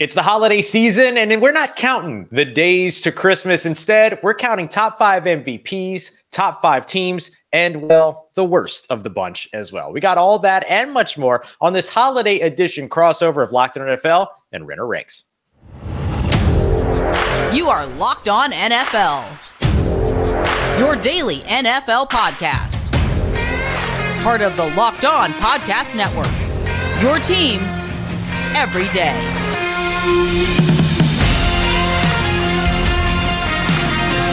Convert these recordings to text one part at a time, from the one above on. It's the holiday season, and we're not counting the days to Christmas. Instead, we're counting top five MVPs, top five teams, and, well, the worst of the bunch as well. We got all that and much more on this holiday edition crossover of Locked On NFL and Renner Ranks. You are Locked On NFL, your daily NFL podcast. Part of the Locked On Podcast Network, your team every day.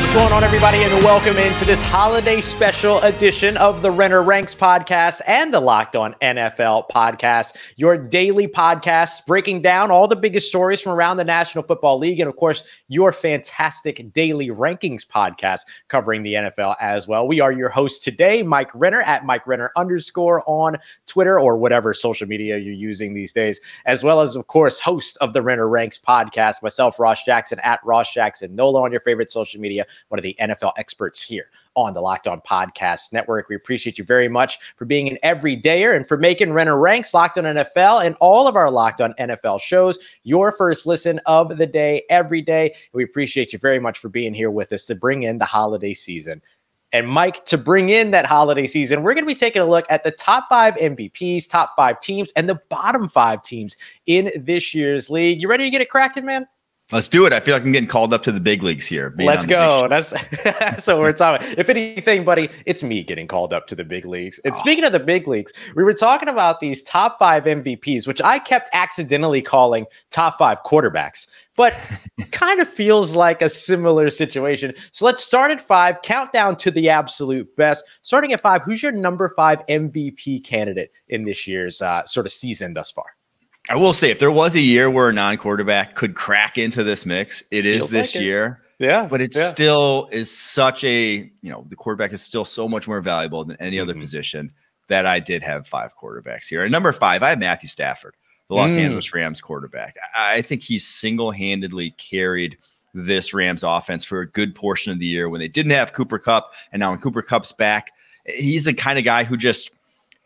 What's going on, everybody, and welcome into this holiday special edition of the Renner Ranks podcast and the Locked On NFL podcast, your daily podcast breaking down all the biggest stories from around the National Football League, and of course your fantastic daily rankings podcast covering the NFL as well. We are your hosts today, Mike Renner at Mike Renner _ on Twitter or whatever social media you're using these days, as well as, of course, host of the Renner Ranks podcast, myself, Ross Jackson at Ross Jackson Nola on your favorite social media. One of the NFL experts here on the Locked On Podcast Network. We appreciate you very much for being an everydayer and for making Renner Ranks, Locked On NFL, and all of our Locked On NFL shows your first listen of the day every day. We appreciate you very much for being here with us to bring in the holiday season. And Mike, to bring in that holiday season, we're going to be taking a look at the top five MVPs, top five teams, and the bottom five teams in this year's league. You ready to get it cracking, man? Let's do it. I feel like I'm getting called up to the big leagues here. Let's go. That's what we're talking about. If anything, buddy, it's me getting called up to the big leagues. And speaking of the big leagues, we were talking about these top five MVPs, which I kept accidentally calling top five quarterbacks, but kind of feels like a similar situation. So let's start at five, count down to the absolute best. Starting at five, who's your number five MVP candidate in this year's sort of season thus far? I will say, if there was a year where a non-quarterback could crack into this mix, it is this year. Yeah, but it still is such a, you know, the quarterback is still so much more valuable than any other position that I did have five quarterbacks here. And number five, I have Matthew Stafford, the Los Angeles Rams quarterback. I think he single-handedly carried this Rams offense for a good portion of the year when they didn't have Cooper Kupp. And now when Cooper Kupp's back, he's the kind of guy who just,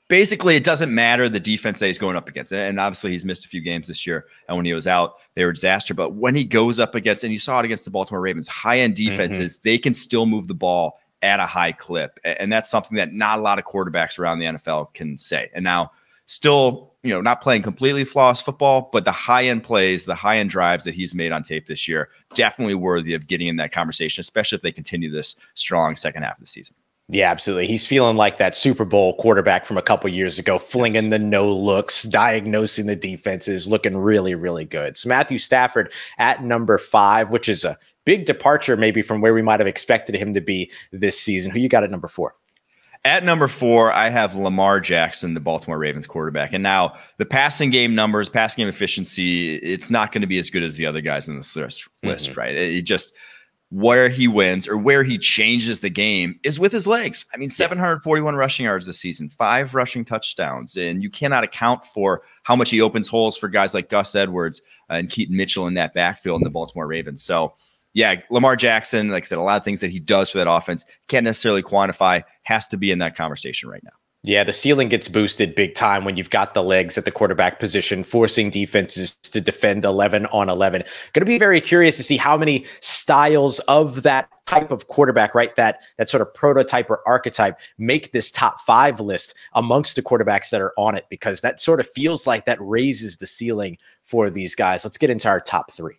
basically, it doesn't matter the defense that he's going up against. And obviously, he's missed a few games this year. And when he was out, they were a disaster. But when he goes up against, and you saw it against the Baltimore Ravens, high-end defenses, they can still move the ball at a high clip. And that's something that not a lot of quarterbacks around the NFL can say. And now still, you know, not playing completely flawless football, but the high-end plays, the high-end drives that he's made on tape this year, definitely worthy of getting in that conversation, especially if they continue this strong second half of the season. Yeah, absolutely. He's feeling like that Super Bowl quarterback from a couple years ago, flinging the no looks, diagnosing the defenses, looking really, really good. So Matthew Stafford at number five, which is a big departure maybe from where we might have expected him to be this season. Who you got at number four? At number four, I have Lamar Jackson, the Baltimore Ravens quarterback. And now the passing game numbers, passing game efficiency, it's not going to be as good as the other guys in this list, right? It just... where he wins or where he changes the game is with his legs. I mean, 741 rushing yards this season, 5 rushing touchdowns, and you cannot account for how much he opens holes for guys like Gus Edwards and Keaton Mitchell in that backfield in the Baltimore Ravens. So, yeah, Lamar Jackson, like I said, a lot of things that he does for that offense, can't necessarily quantify, has to be in that conversation right now. Yeah, the ceiling gets boosted big time when you've got the legs at the quarterback position, forcing defenses to defend 11 on 11. Going to be very curious to see how many styles of that type of quarterback, right, that sort of prototype or archetype make this top five list amongst the quarterbacks that are on it, because that sort of feels like that raises the ceiling for these guys. Let's get into our top three.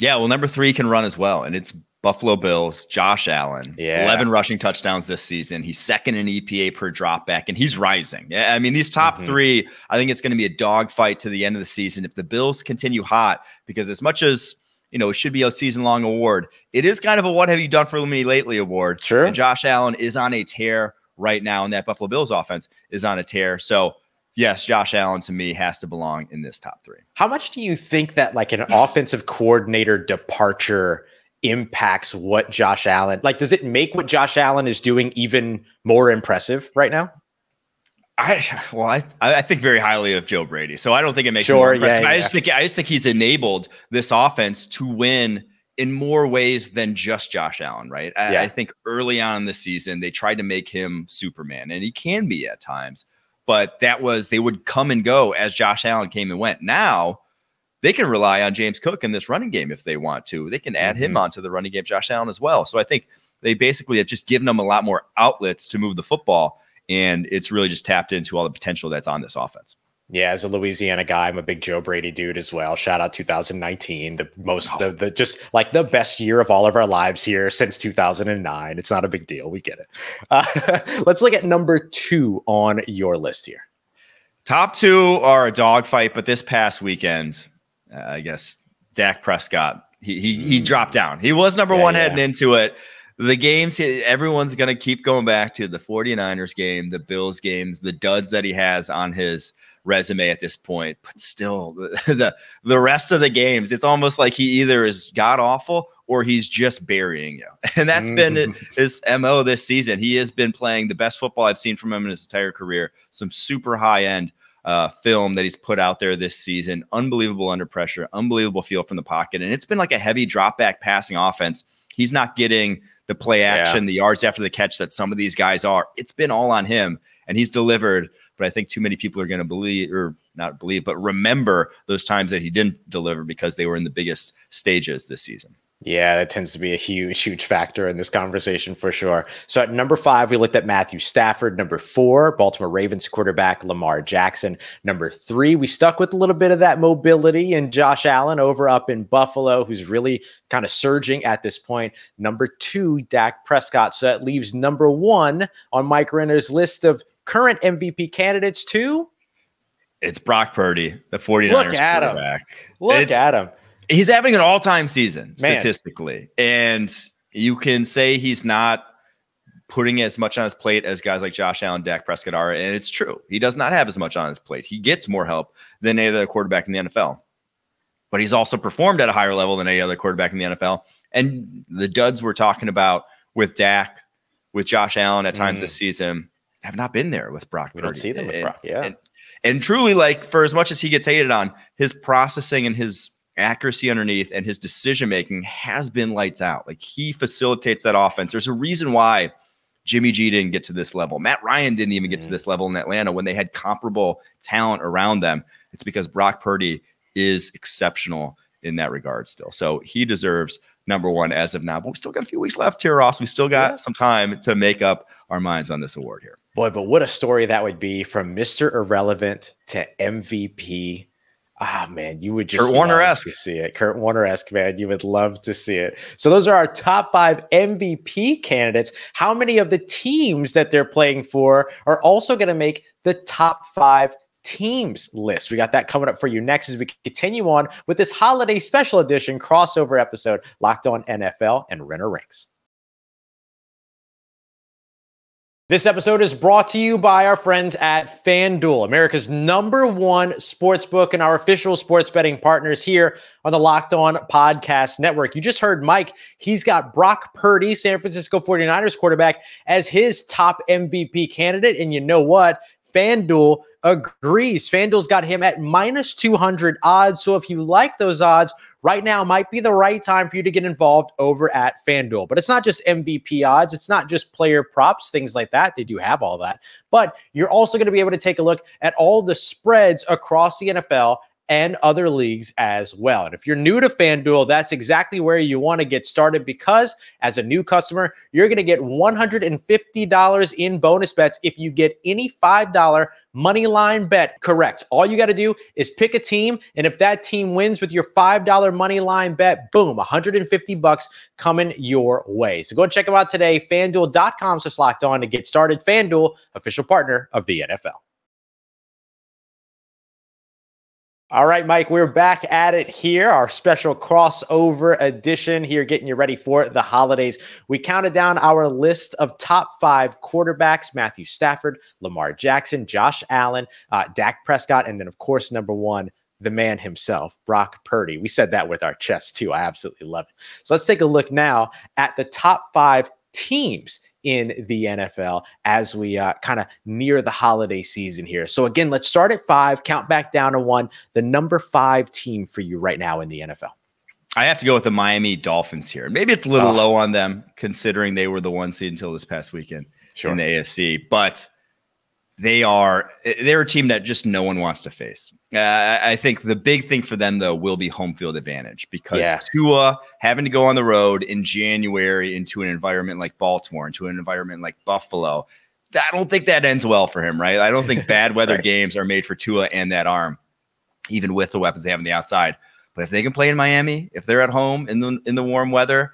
Yeah, well, number three can run as well, and it's Buffalo Bills, Josh Allen, 11 rushing touchdowns this season. He's second in EPA per dropback, and he's rising. I mean, these top three, I think it's going to be a dogfight to the end of the season if the Bills continue hot, because as much as, you know, it should be a season-long award, it is kind of a what have you done for me lately award. Sure. And Josh Allen is on a tear right now, and that Buffalo Bills offense is on a tear. So, yes, Josh Allen, to me, has to belong in this top three. How much do you think that, like, an offensive coordinator departure impacts what Josh Allen, like, does it make what Josh Allen is doing even more impressive right now? I think very highly of Joe Brady, so I don't think it makes him more impressive. I just think he's enabled this offense to win in more ways than just Josh Allen, right? I think early on in the season they tried to make him Superman, and he can be at times, but they would come and go as Josh Allen came and went. Now they can rely on James Cook in this running game if they want to. They can add him onto the running game, Josh Allen as well. So I think they basically have just given them a lot more outlets to move the football, and it's really just tapped into all the potential that's on this offense. Yeah, as a Louisiana guy, I'm a big Joe Brady dude as well. Shout out 2019, the best year of all of our lives here since 2009. It's not a big deal. We get it. Let's look at number 2 on your list here. Top 2 are a dogfight, but this past weekend, I guess Dak Prescott, he dropped down. He was number one heading into it. The games, everyone's going to keep going back to the 49ers game, the Bills games, the duds that he has on his resume at this point, but still the rest of the games, it's almost like he either is god awful or he's just burying you. And that's been his MO this season. He has been playing the best football I've seen from him in his entire career. Some super high end film that he's put out there this season. Unbelievable under pressure, unbelievable feel from the pocket. And it's been like a heavy drop back passing offense. He's not getting the play action, the yards after the catch that some of these guys are. It's been all on him, and he's delivered. But I think too many people are going to remember those times that he didn't deliver because they were in the biggest stages this season. Yeah, that tends to be a huge, huge factor in this conversation for sure. So at number 5, we looked at Matthew Stafford. Number 4, Baltimore Ravens quarterback Lamar Jackson. Number 3, we stuck with a little bit of that mobility and Josh Allen over up in Buffalo, who's really kind of surging at this point. Number 2, Dak Prescott. So that leaves number 1 on Mike Renner's list of current MVP candidates too. It's Brock Purdy, the 49ers quarterback. Look at him. He's having an all-time season statistically. And you can say he's not putting as much on his plate as guys like Josh Allen, Dak Prescott are. And it's true. He does not have as much on his plate. He gets more help than any other quarterback in the NFL. But he's also performed at a higher level than any other quarterback in the NFL. And the duds we're talking about with Dak, with Josh Allen at times this season have not been there with Brock Purdy. We don't see them with Brock, And truly, like, for as much as he gets hated on, his processing and his accuracy underneath and his decision-making has been lights out. Like, he facilitates that offense. There's a reason why Jimmy G didn't get to this level. Matt Ryan didn't even get to this level in Atlanta when they had comparable talent around them. It's because Brock Purdy is exceptional in that regard still. So he deserves number 1 as of now, but we still got a few weeks left here, Ross. We still got some time to make up our minds on this award here. Boy, but what a story that would be from Mr. Irrelevant to MVP. Ah, man, you would just Kurt Warner-esque to see it. Kurt Warner-esque, man, you would love to see it. So those are our top 5 MVP candidates. How many of the teams that they're playing for are also going to make the top 5 teams list? We got that coming up for you next as we continue on with this holiday special edition crossover episode, Locked On NFL and Renner Ranks. This episode is brought to you by our friends at FanDuel, America's #1 sportsbook and our official sports betting partners here on the Locked On Podcast Network. You just heard Mike. He's got Brock Purdy, San Francisco 49ers quarterback, as his top MVP candidate. And you know what? FanDuel agrees. FanDuel's got him at -200 odds. So if you like those odds, right now might be the right time for you to get involved over at FanDuel. But it's not just MVP odds. It's not just player props, things like that. They do have all that. But you're also going to be able to take a look at all the spreads across the NFL and other leagues as well. And if you're new to FanDuel, that's exactly where you want to get started, because as a new customer, you're going to get $150 in bonus bets if you get any $5 money line bet correct. All you got to do is pick a team, and if that team wins with your $5 money line bet, boom, $150 coming your way. So go and check them out today, FanDuel.com/LockedOn to get started. FanDuel, official partner of the NFL. All right, Mike, we're back at it here. Our special crossover edition here, getting you ready for the holidays. We counted down our list of top 5 quarterbacks: Matthew Stafford, Lamar Jackson, Josh Allen, Dak Prescott, and then, of course, number 1, the man himself, Brock Purdy. We said that with our chest, too. I absolutely love it. So let's take a look now at the top 5 teams in the NFL as we kind of near the holiday season here. So again, let's start at 5, count back down to 1, the number 5 team for you right now in the NFL. I have to go with the Miami Dolphins here. Maybe it's a little low on them, considering they were the 1 seed until this past weekend in the AFC, but They're a team that just no one wants to face. I think the big thing for them, though, will be home field advantage, because Tua having to go on the road in January into an environment like Baltimore, into an environment like Buffalo, I don't think that ends well for him, right? I don't think bad weather games are made for Tua and that arm, even with the weapons they have on the outside. But if they can play in Miami, if they're at home in the warm weather,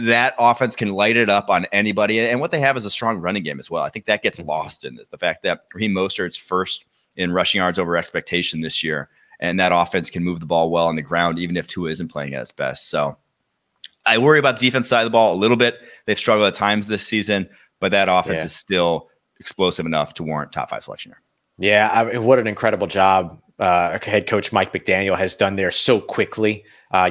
that offense can light it up on anybody. And what they have is a strong running game as well. I think that gets lost in this, the fact that Raheem Mostert's first in rushing yards over expectation this year, and that offense can move the ball well on the ground, even if Tua isn't playing at his best. So I worry about the defense side of the ball a little bit. They've struggled at times this season, but that offense is still explosive enough to warrant top five selection here. Yeah, I mean, what an incredible job head coach Mike McDaniel has done there so quickly.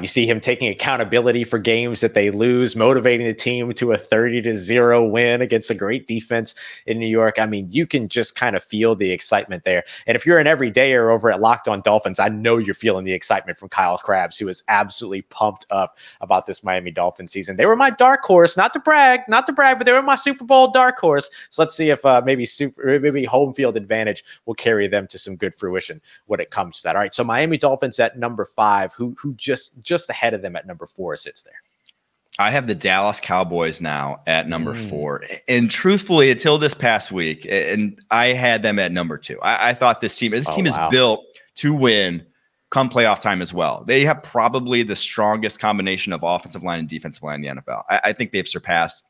You see him taking accountability for games that they lose, motivating the team to a 30-0 win against a great defense in New York. I mean, you can just kind of feel the excitement there. And if you're an everydayer over at Locked On Dolphins, I know you're feeling the excitement from Kyle Krabs, who is absolutely pumped up about this Miami Dolphins season. They were my dark horse, not to brag, but they were my Super Bowl dark horse. So let's see if maybe home field advantage will carry them to some good fruition when it comes to that. All right, so Miami Dolphins at number 5, who just ahead of them at number 4 sits there. I have the Dallas Cowboys now at number 4. And truthfully, until this past week, and I had them at number 2. I thought this team is built to win come playoff time as well. They have probably the strongest combination of offensive line and defensive line in the NFL. I think they've surpassed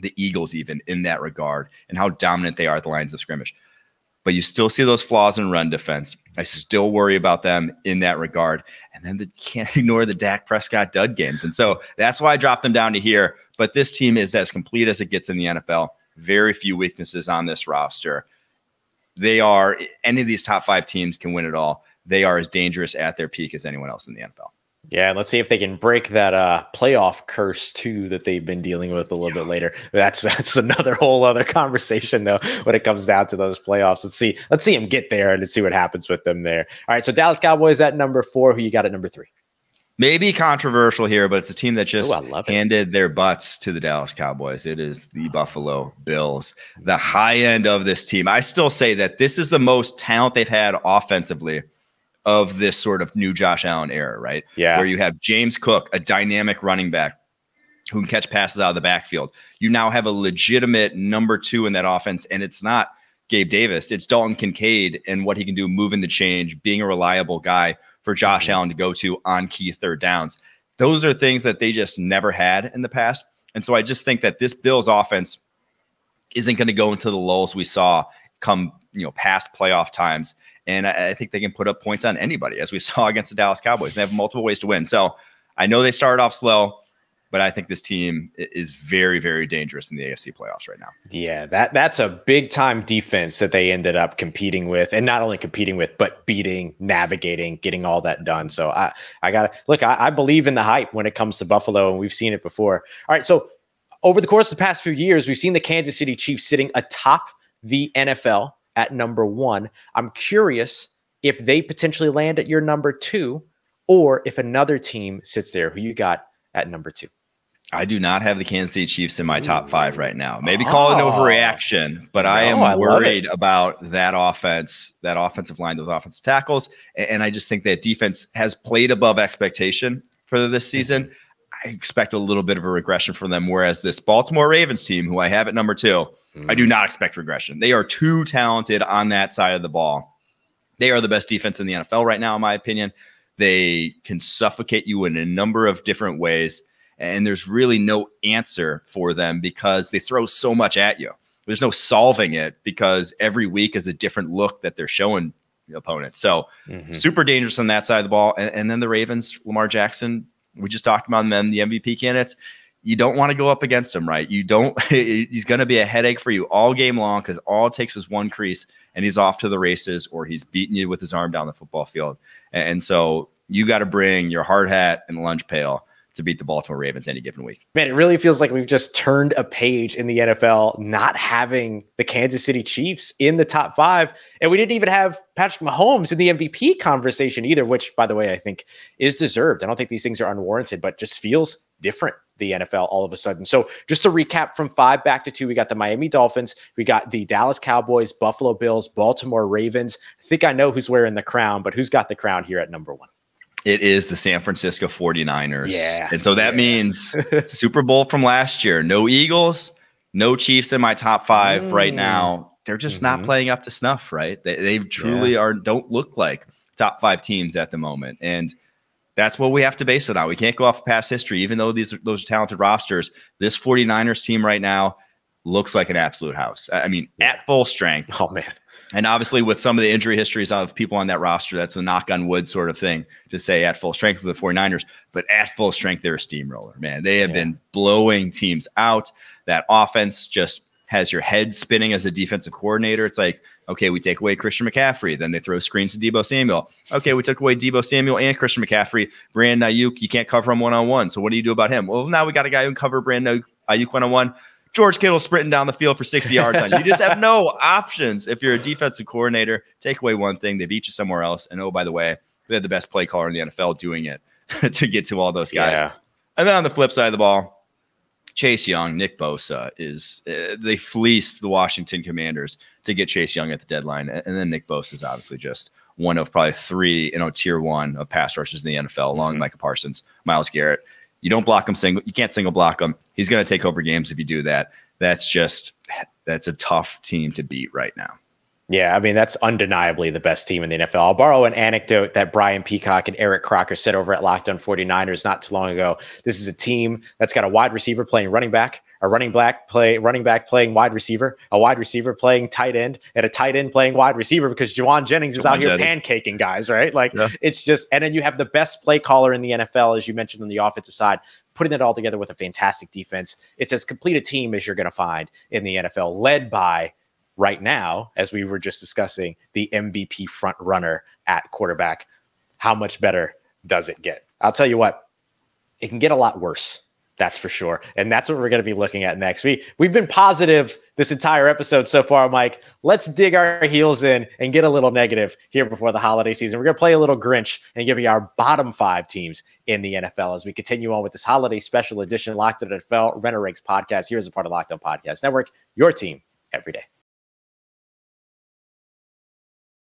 the Eagles even in that regard, and how dominant they are at the lines of scrimmage. But you still see those flaws in run defense. I still worry about them in that regard. And then you can't ignore the Dak Prescott dud games. And so that's why I dropped them down to here. But this team is as complete as it gets in the NFL. Very few weaknesses on this roster. They are, any of these top 5 teams can win it all. They are as dangerous at their peak as anyone else in the NFL. Yeah, and let's see if they can break that playoff curse, too, that they've been dealing with a little bit later. That's another whole other conversation, though, when it comes down to those playoffs. Let's see them get there and let's see what happens with them there. All right, so Dallas Cowboys at number 4. Who you got at number 3? Maybe controversial here, but it's a team that just handed their butts to the Dallas Cowboys. It is the Buffalo Bills, the high end of this team. I still say that this is the most talent they've had offensively of this sort of new Josh Allen era, right? Yeah. Where you have James Cook, a dynamic running back who can catch passes out of the backfield. You now have a legitimate number 2 in that offense, and it's not Gabe Davis. It's Dalton Kincaid and what he can do, moving the change, being a reliable guy for Josh Allen to go to on key third downs. Those are things that they just never had in the past. And so I just think that this Bills offense isn't going to go into the lulls we saw come, past playoff times. And I think they can put up points on anybody, as we saw against the Dallas Cowboys. They have multiple ways to win. So I know they started off slow, but I think this team is very, very dangerous in the AFC playoffs right now. Yeah, that's a big-time defense that they ended up competing with, and not only competing with, but beating, navigating, getting all that done. So I got to look, I believe in the hype when it comes to Buffalo, and we've seen it before. All right, so over the course of the past few years, we've seen the Kansas City Chiefs sitting atop the NFL at number 1. I'm curious if they potentially land at your number 2, or if another team sits there. Who you got at number 2? I do not have the Kansas City Chiefs in my top 5 right now. Maybe call it an overreaction, but I am worried about that offense, that offensive line, those offensive tackles. And I just think that defense has played above expectation for this season. I expect a little bit of a regression from them, whereas this Baltimore Ravens team, who I have at number 2, I do not expect regression. They are too talented on that side of the ball. They are the best defense in the NFL right now, in my opinion. They can suffocate you in a number of different ways, and there's really no answer for them because they throw so much at you. There's no solving it because every week is a different look that they're showing the opponent. So super dangerous on that side of the ball. And then the Ravens, Lamar Jackson, we just talked about them, the MVP candidates. You don't want to go up against him, right? He's going to be a headache for you all game long, because all it takes is one crease and he's off to the races, or he's beating you with his arm down the football field. And so you got to bring your hard hat and lunch pail to beat the Baltimore Ravens any given week. Man, it really feels like we've just turned a page in the NFL, not having the Kansas City Chiefs in the top 5. And we didn't even have Patrick Mahomes in the MVP conversation either, which, by the way, I think is deserved. I don't think these things are unwarranted, but just feels different the NFL all of a sudden. So just to recap from 5 back to 2, we got the Miami Dolphins, we got the Dallas Cowboys, Buffalo Bills, Baltimore Ravens. I think I know who's wearing the crown, but who's got the crown here at number 1? It is the San Francisco 49ers. Yeah, and so that means Super Bowl from last year. No Eagles, no Chiefs in my top 5 right now. They're just not playing up to snuff, right? They truly are. Don't look like top 5 teams at the moment. And that's what we have to base it on. We can't go off past history, even though those are talented rosters. This 49ers team right now looks like an absolute house. I mean, at full strength. Oh, man. And obviously with some of the injury histories of people on that roster, that's a knock on wood sort of thing to say at full strength with the 49ers. But at full strength, they're a steamroller, man. They have been blowing teams out. That offense just has your head spinning as a defensive coordinator. It's like, okay, we take away Christian McCaffrey. Then they throw screens to Deebo Samuel. Okay, we took away Deebo Samuel and Christian McCaffrey. Brandon Ayuk, you can't cover him one-on-one. So what do you do about him? Well, now we got a guy who can cover Brandon Ayuk one-on-one. George Kittle sprinting down the field for 60 yards on you. You just have no options. If you're a defensive coordinator, take away one thing, they beat you somewhere else. And oh, by the way, we had the best play caller in the NFL doing it to get to all those guys. Yeah. And then on the flip side of the ball, Chase Young, Nick Bosa they fleeced the Washington Commanders to get Chase Young at the deadline. And then Nick Bosa is obviously just one of probably 3, tier 1 of pass rushers in the NFL, along with Micah Parsons, Myles Garrett. You don't block him single. You can't single block him. He's going to take over games if you do that. That's a tough team to beat right now. Yeah, I mean, that's undeniably the best team in the NFL. I'll borrow an anecdote that Brian Peacock and Eric Crocker said over at Locked On 49ers not too long ago. This is a team that's got a wide receiver playing running back, a running back playing wide receiver, a wide receiver playing tight end, and a tight end playing wide receiver because Juwan Jennings is out here pancaking guys, right? Like it's just, and then you have the best play caller in the NFL, as you mentioned, on the offensive side, putting it all together with a fantastic defense. It's as complete a team as you're going to find in the NFL, led by, right now, as we were just discussing, the MVP front runner at quarterback. How much better does it get? I'll tell you what, it can get a lot worse. That's for sure. And that's what we're going to be looking at next. We've been positive this entire episode so far, Mike. Let's dig our heels in and get a little negative here before the holiday season. We're going to play a little Grinch and give you our bottom 5 teams in the NFL as we continue on with this holiday special edition Locked On NFL Renner Ranks podcast. Here's a part of Locked On Podcast Network, your team every day.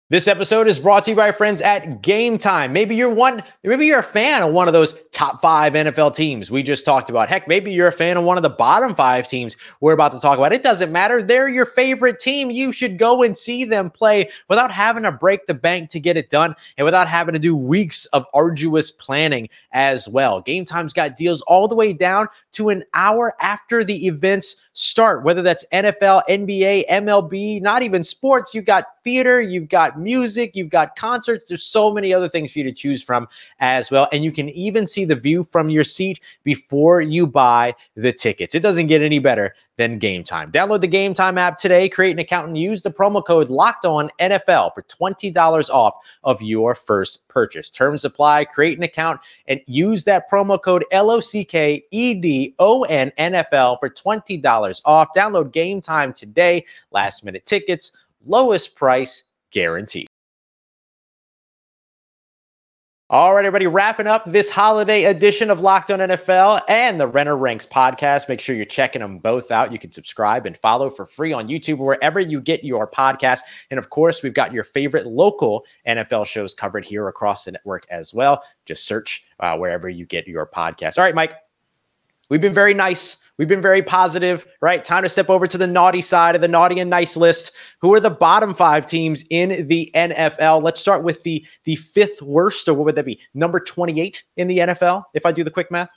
This episode is brought to you by our friends at Game Time. Maybe you're a fan of one of those top 5 NFL teams we just talked about. Heck, maybe you're a fan of one of the bottom 5 teams we're about to talk about. It doesn't matter. They're your favorite team. You should go and see them play without having to break the bank to get it done and without having to do weeks of arduous planning as well. Game Time's got deals all the way down to an hour after the events start, whether that's NFL, NBA, MLB, not even sports. You've got theater, you've got music, you've got concerts. There's so many other things for you to choose from as well. And you can even see the view from your seat before you buy the tickets. It doesn't get any better than Game Time. Download the Game Time app today, create an account, and use the promo code LOCKEDONNFL for $20 off of your first purchase. Terms apply. Create an account and use that promo code LOCKEDONNFL for $20 off. Download Game Time today. Last minute tickets, lowest price guaranteed. All right, everybody, wrapping up this holiday edition of Locked On NFL and the Renner Ranks podcast. Make sure you're checking them both out. You can subscribe and follow for free on YouTube or wherever you get your podcast. And of course, we've got your favorite local NFL shows covered here across the network as well. Just search wherever you get your podcast. All right, Mike, we've been very nice. We've been very positive, right? Time to step over to the naughty side of the naughty and nice list. Who are the bottom 5 teams in the NFL? Let's start with the 5th worst, or what would that be? Number 28 in the NFL, if I do the quick math.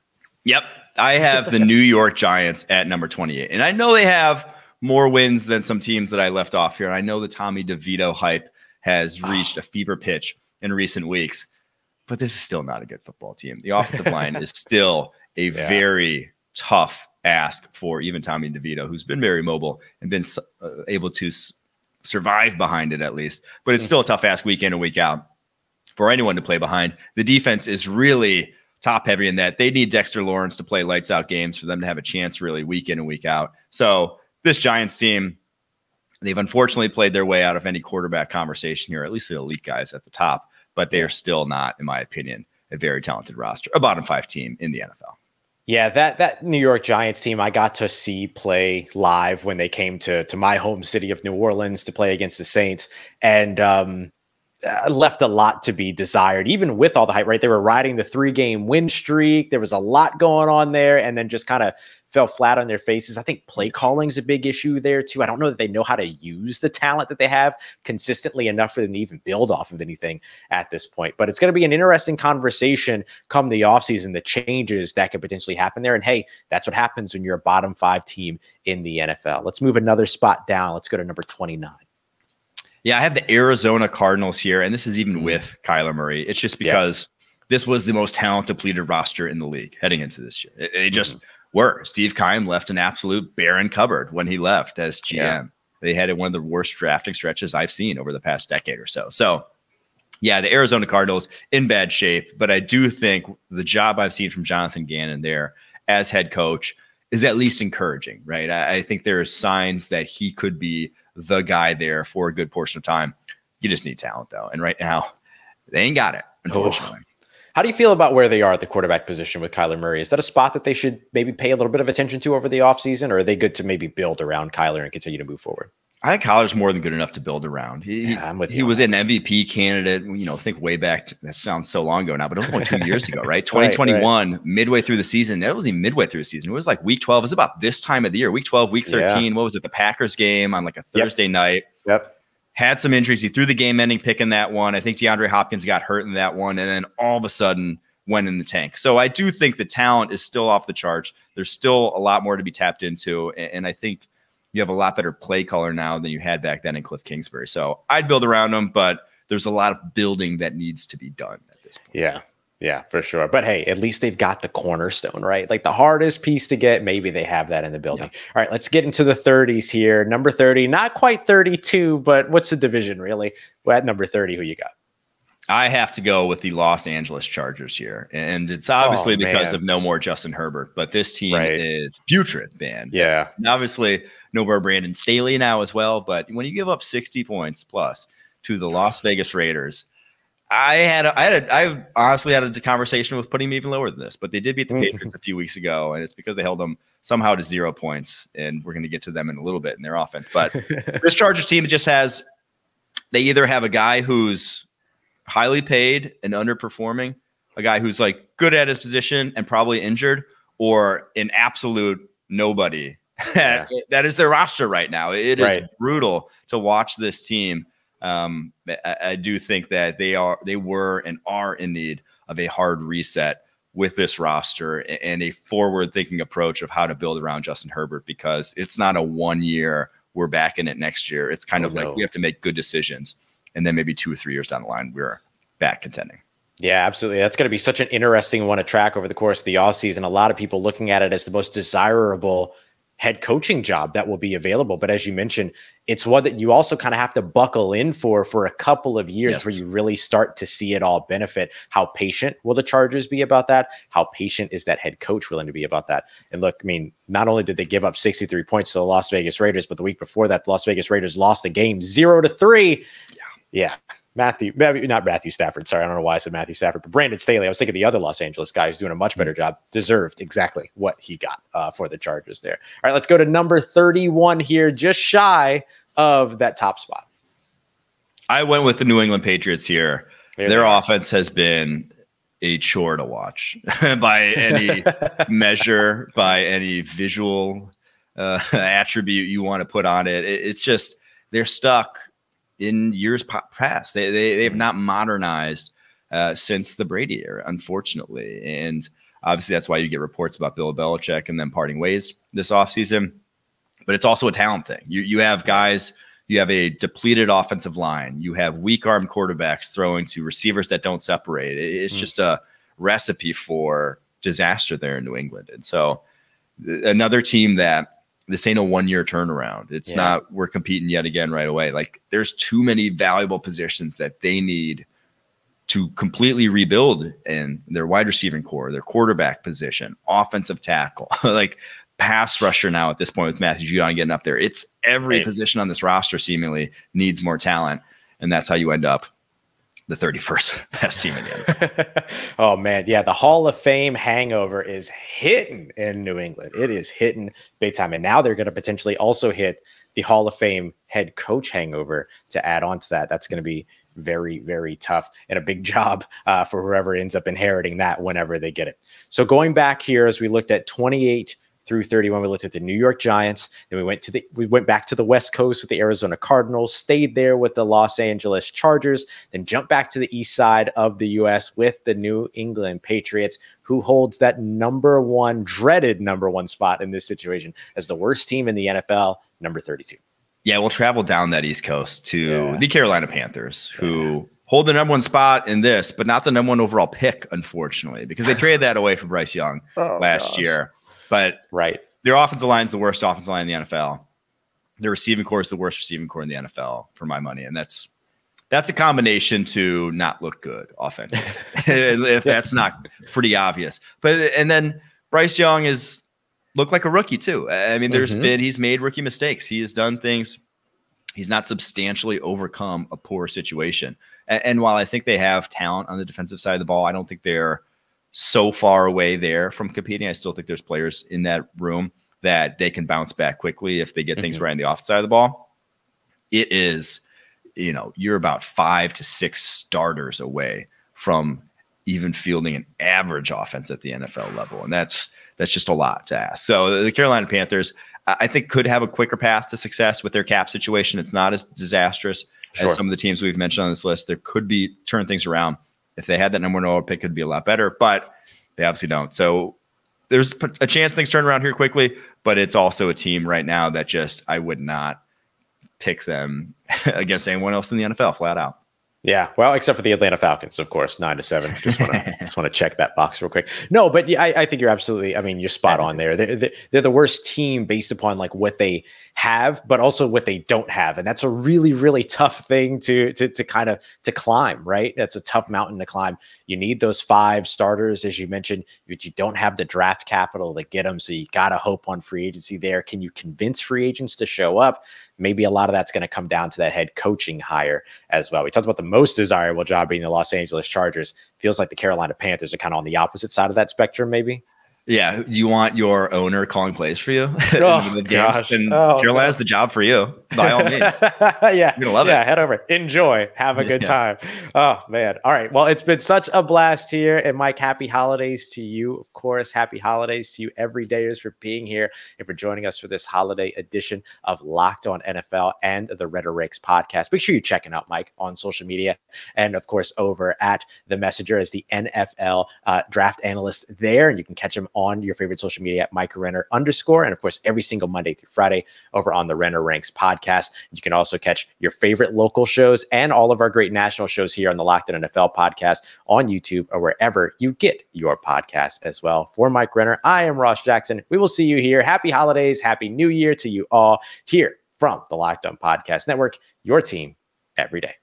Yep. I have the New York Giants at number 28. And I know they have more wins than some teams that I left off here. And I know the Tommy DeVito hype has reached a fever pitch in recent weeks. But this is still not a good football team. The offensive line is still a very tough ask for even Tommy DeVito, who's been very mobile and been able to survive behind it at least. But it's still a tough ask week in and week out for anyone to play behind. The defense is really top heavy in that they need Dexter Lawrence to play lights out games for them to have a chance really week in and week out. So this Giants team, they've unfortunately played their way out of any quarterback conversation here, at least the elite guys at the top, but they are still not, in my opinion, a very talented roster, a bottom 5 team in the NFL. Yeah, that New York Giants team I got to see play live when they came to my home city of New Orleans to play against the Saints, and left a lot to be desired, even with all the hype, right? They were riding the 3-game win streak. There was a lot going on there, and then just kind of fell flat on their faces. I think play calling is a big issue there, too. I don't know that they know how to use the talent that they have consistently enough for them to even build off of anything at this point. But it's going to be an interesting conversation come the offseason, the changes that could potentially happen there. And hey, that's what happens when you're a bottom 5 team in the NFL. Let's move another spot down. Let's go to number 29. Yeah, I have the Arizona Cardinals here, and this is even with Kyler Murray. It's just because this was the most talent-depleted roster in the league heading into this year. It just... were. Steve Keim left an absolute barren cupboard when he left as GM. Yeah. They had one of the worst drafting stretches I've seen over the past decade or so. So, yeah, the Arizona Cardinals in bad shape, but I do think the job I've seen from Jonathan Gannon there as head coach is at least encouraging, right? I think there are signs that he could be the guy there for a good portion of time. You just need talent, though. And right now, they ain't got it, unfortunately. Oh. How do you feel about where they are at the quarterback position with Kyler Murray? Is that a spot that they should maybe pay a little bit of attention to over the offseason, or are they good to maybe build around Kyler and continue to move forward? I think Kyler's more than good enough to build around. He was an MVP candidate, you know, think way back. That sounds so long ago now, but it was only 2 years ago, right? 2021, right. Midway through the season. It wasn't even midway through the season. It was like week 12. It was about this time of the year, week 12, week 13. Yeah. What was it? The Packers game on like a Thursday night. Yep. Had some injuries. He threw the game-ending pick in that one. I think DeAndre Hopkins got hurt in that one, and then all of a sudden went in the tank. So I do think the talent is still off the charts. There's still a lot more to be tapped into, and I think you have a lot better play caller now than you had back then in Cliff Kingsbury. So I'd build around him, but there's a lot of building that needs to be done at this point. Yeah, for sure. But hey, at least they've got the cornerstone, right? Like the hardest piece to get, maybe they have that in the building. Yeah. All right, let's get into the 30s here. Number 30, not quite 32, but what's the division really? Well, at number 30, who you got? I have to go with the Los Angeles Chargers here. And it's obviously because of no more Justin Herbert, but this team is putrid, man. Yeah. And obviously, no more Brandon Staley now as well. But when you give up 60 points plus to the Las Vegas Raiders, I honestly had a conversation with putting me even lower than this, but they did beat the Patriots a few weeks ago, and it's because they held them somehow to 0 points, and we're going to get to them in a little bit in their offense. But this Chargers team just has – they either have a guy who's highly paid and underperforming, a guy who's like good at his position and probably injured, or an absolute nobody. Yeah. That is their roster right now. It is brutal to watch this team. I do think that they were and are in need of a hard reset with this roster and a forward-thinking approach of how to build around Justin Herbert, because it's not a 1 year, we're back in it next year. It's kind of like we have to make good decisions, and then maybe 2 or 3 years down the line, we're back contending. Yeah, absolutely. That's going to be such an interesting one to track over the course of the offseason. A lot of people looking at it as the most desirable head coaching job that will be available. But as you mentioned, it's one that you also kind of have to buckle in for a couple of years where you really start to see it all benefit. How patient will the Chargers be about that? How patient is that head coach willing to be about that? And look, I mean, not only did they give up 63 points to the Las Vegas Raiders, but the week before that, the Las Vegas Raiders lost the game 0-3. Yeah. Not Matthew Stafford. Sorry, I don't know why I said Matthew Stafford, but Brandon Staley. I was thinking the other Los Angeles guy who's doing a much better job, deserved exactly what he got for the Chargers there. All right, let's go to number 31 here, just shy of that top spot. I went with the New England Patriots here. Their offense has been a chore to watch by any measure, by any visual attribute you want to put on it. It's just they're stuck in years past. They have not modernized since the Brady era, unfortunately. And obviously that's why you get reports about Bill Belichick and them parting ways this offseason. But it's also a talent thing. You have guys, you have a depleted offensive line. You have weak arm quarterbacks throwing to receivers that don't separate. It's just a recipe for disaster there in New England. And so another team that this ain't a one-year turnaround. It's not we're competing yet again right away. Like there's too many valuable positions that they need to completely rebuild in their wide receiving core, their quarterback position, offensive tackle, like pass rusher now at this point with Matthew Judon getting up there. It's every position on this roster seemingly needs more talent, and that's how you end up the 31st best team in the NFL. Oh, man. Yeah, the Hall of Fame hangover is hitting in New England. It is hitting big time. And now they're going to potentially also hit the Hall of Fame head coach hangover to add on to that. That's going to be very, very tough and a big job for whoever ends up inheriting that whenever they get it. So going back here, as we looked at 28 through 31, we looked at the New York Giants. Then we went back to the West Coast with the Arizona Cardinals, stayed there with the Los Angeles Chargers, then jumped back to the east side of the U.S. with the New England Patriots, who holds that dreaded number one spot in this situation as the worst team in the NFL, number 32. Yeah, we'll travel down that East Coast to the Carolina Panthers, who hold the number one spot in this, but not the number one overall pick, unfortunately, because they traded that away for Bryce Young last year. But their offensive line is the worst offensive line in the NFL. Their receiving core is the worst receiving core in the NFL, for my money. And that's a combination to not look good offensively, if that's not pretty obvious. And then Bryce Young looked like a rookie, too. I mean, he's made rookie mistakes. He has done things. He's not substantially overcome a poor situation. And while I think they have talent on the defensive side of the ball, I don't think they're so far away there from competing. I still think there's players in that room that they can bounce back quickly if they get things right on the offense side of the ball. It is, you're about 5 to 6 starters away from even fielding an average offense at the NFL level. And that's just a lot to ask. So the Carolina Panthers, I think, could have a quicker path to success with their cap situation. It's not as disastrous as some of the teams we've mentioned on this list. There could be turn things around. If they had that number one overall pick, it'd be a lot better, but they obviously don't. So there's a chance things turn around here quickly, but it's also a team right now that I would not pick them against anyone else in the NFL, flat out. Yeah, well, except for the Atlanta Falcons, of course, 9-7. Just want to check that box real quick. No, but I think you're absolutely. I mean, you're spot on there. They're the worst team based upon like what they have, but also what they don't have, and that's a really, really tough thing to kind of climb. Right, that's a tough mountain to climb. You need those 5 starters, as you mentioned, but you don't have the draft capital to get them. So you gotta hope on free agency there. Can you convince free agents to show up? Maybe a lot of that's going to come down to that head coaching hire as well. We talked about the most desirable job being the Los Angeles Chargers. Feels like the Carolina Panthers are kind of on the opposite side of that spectrum, maybe. Yeah, you want your owner calling plays for you. Carolina's the job for you, by all means. Yeah, you're gonna love it. Head over, enjoy, have a good time. Oh man! All right. Well, it's been such a blast here, and Mike, happy holidays to you. Of course, happy holidays to you, everydayers, for being here and for joining us for this holiday edition of Locked On NFL and the Red or Rakes podcast. Make sure you're checking out Mike on social media, and of course over at The Messenger as the NFL draft analyst there, and you can catch him on your favorite social media at Mike Renner _ and of course every single Monday through Friday over on the Renner Ranks podcast. You can also catch your favorite local shows and all of our great national shows here on the Locked On NFL podcast on YouTube or wherever you get your podcasts as well. For Mike Renner, I am Ross Jackson. We will see you here. Happy holidays, happy new year to you all here from the Locked On Podcast Network, your team every day.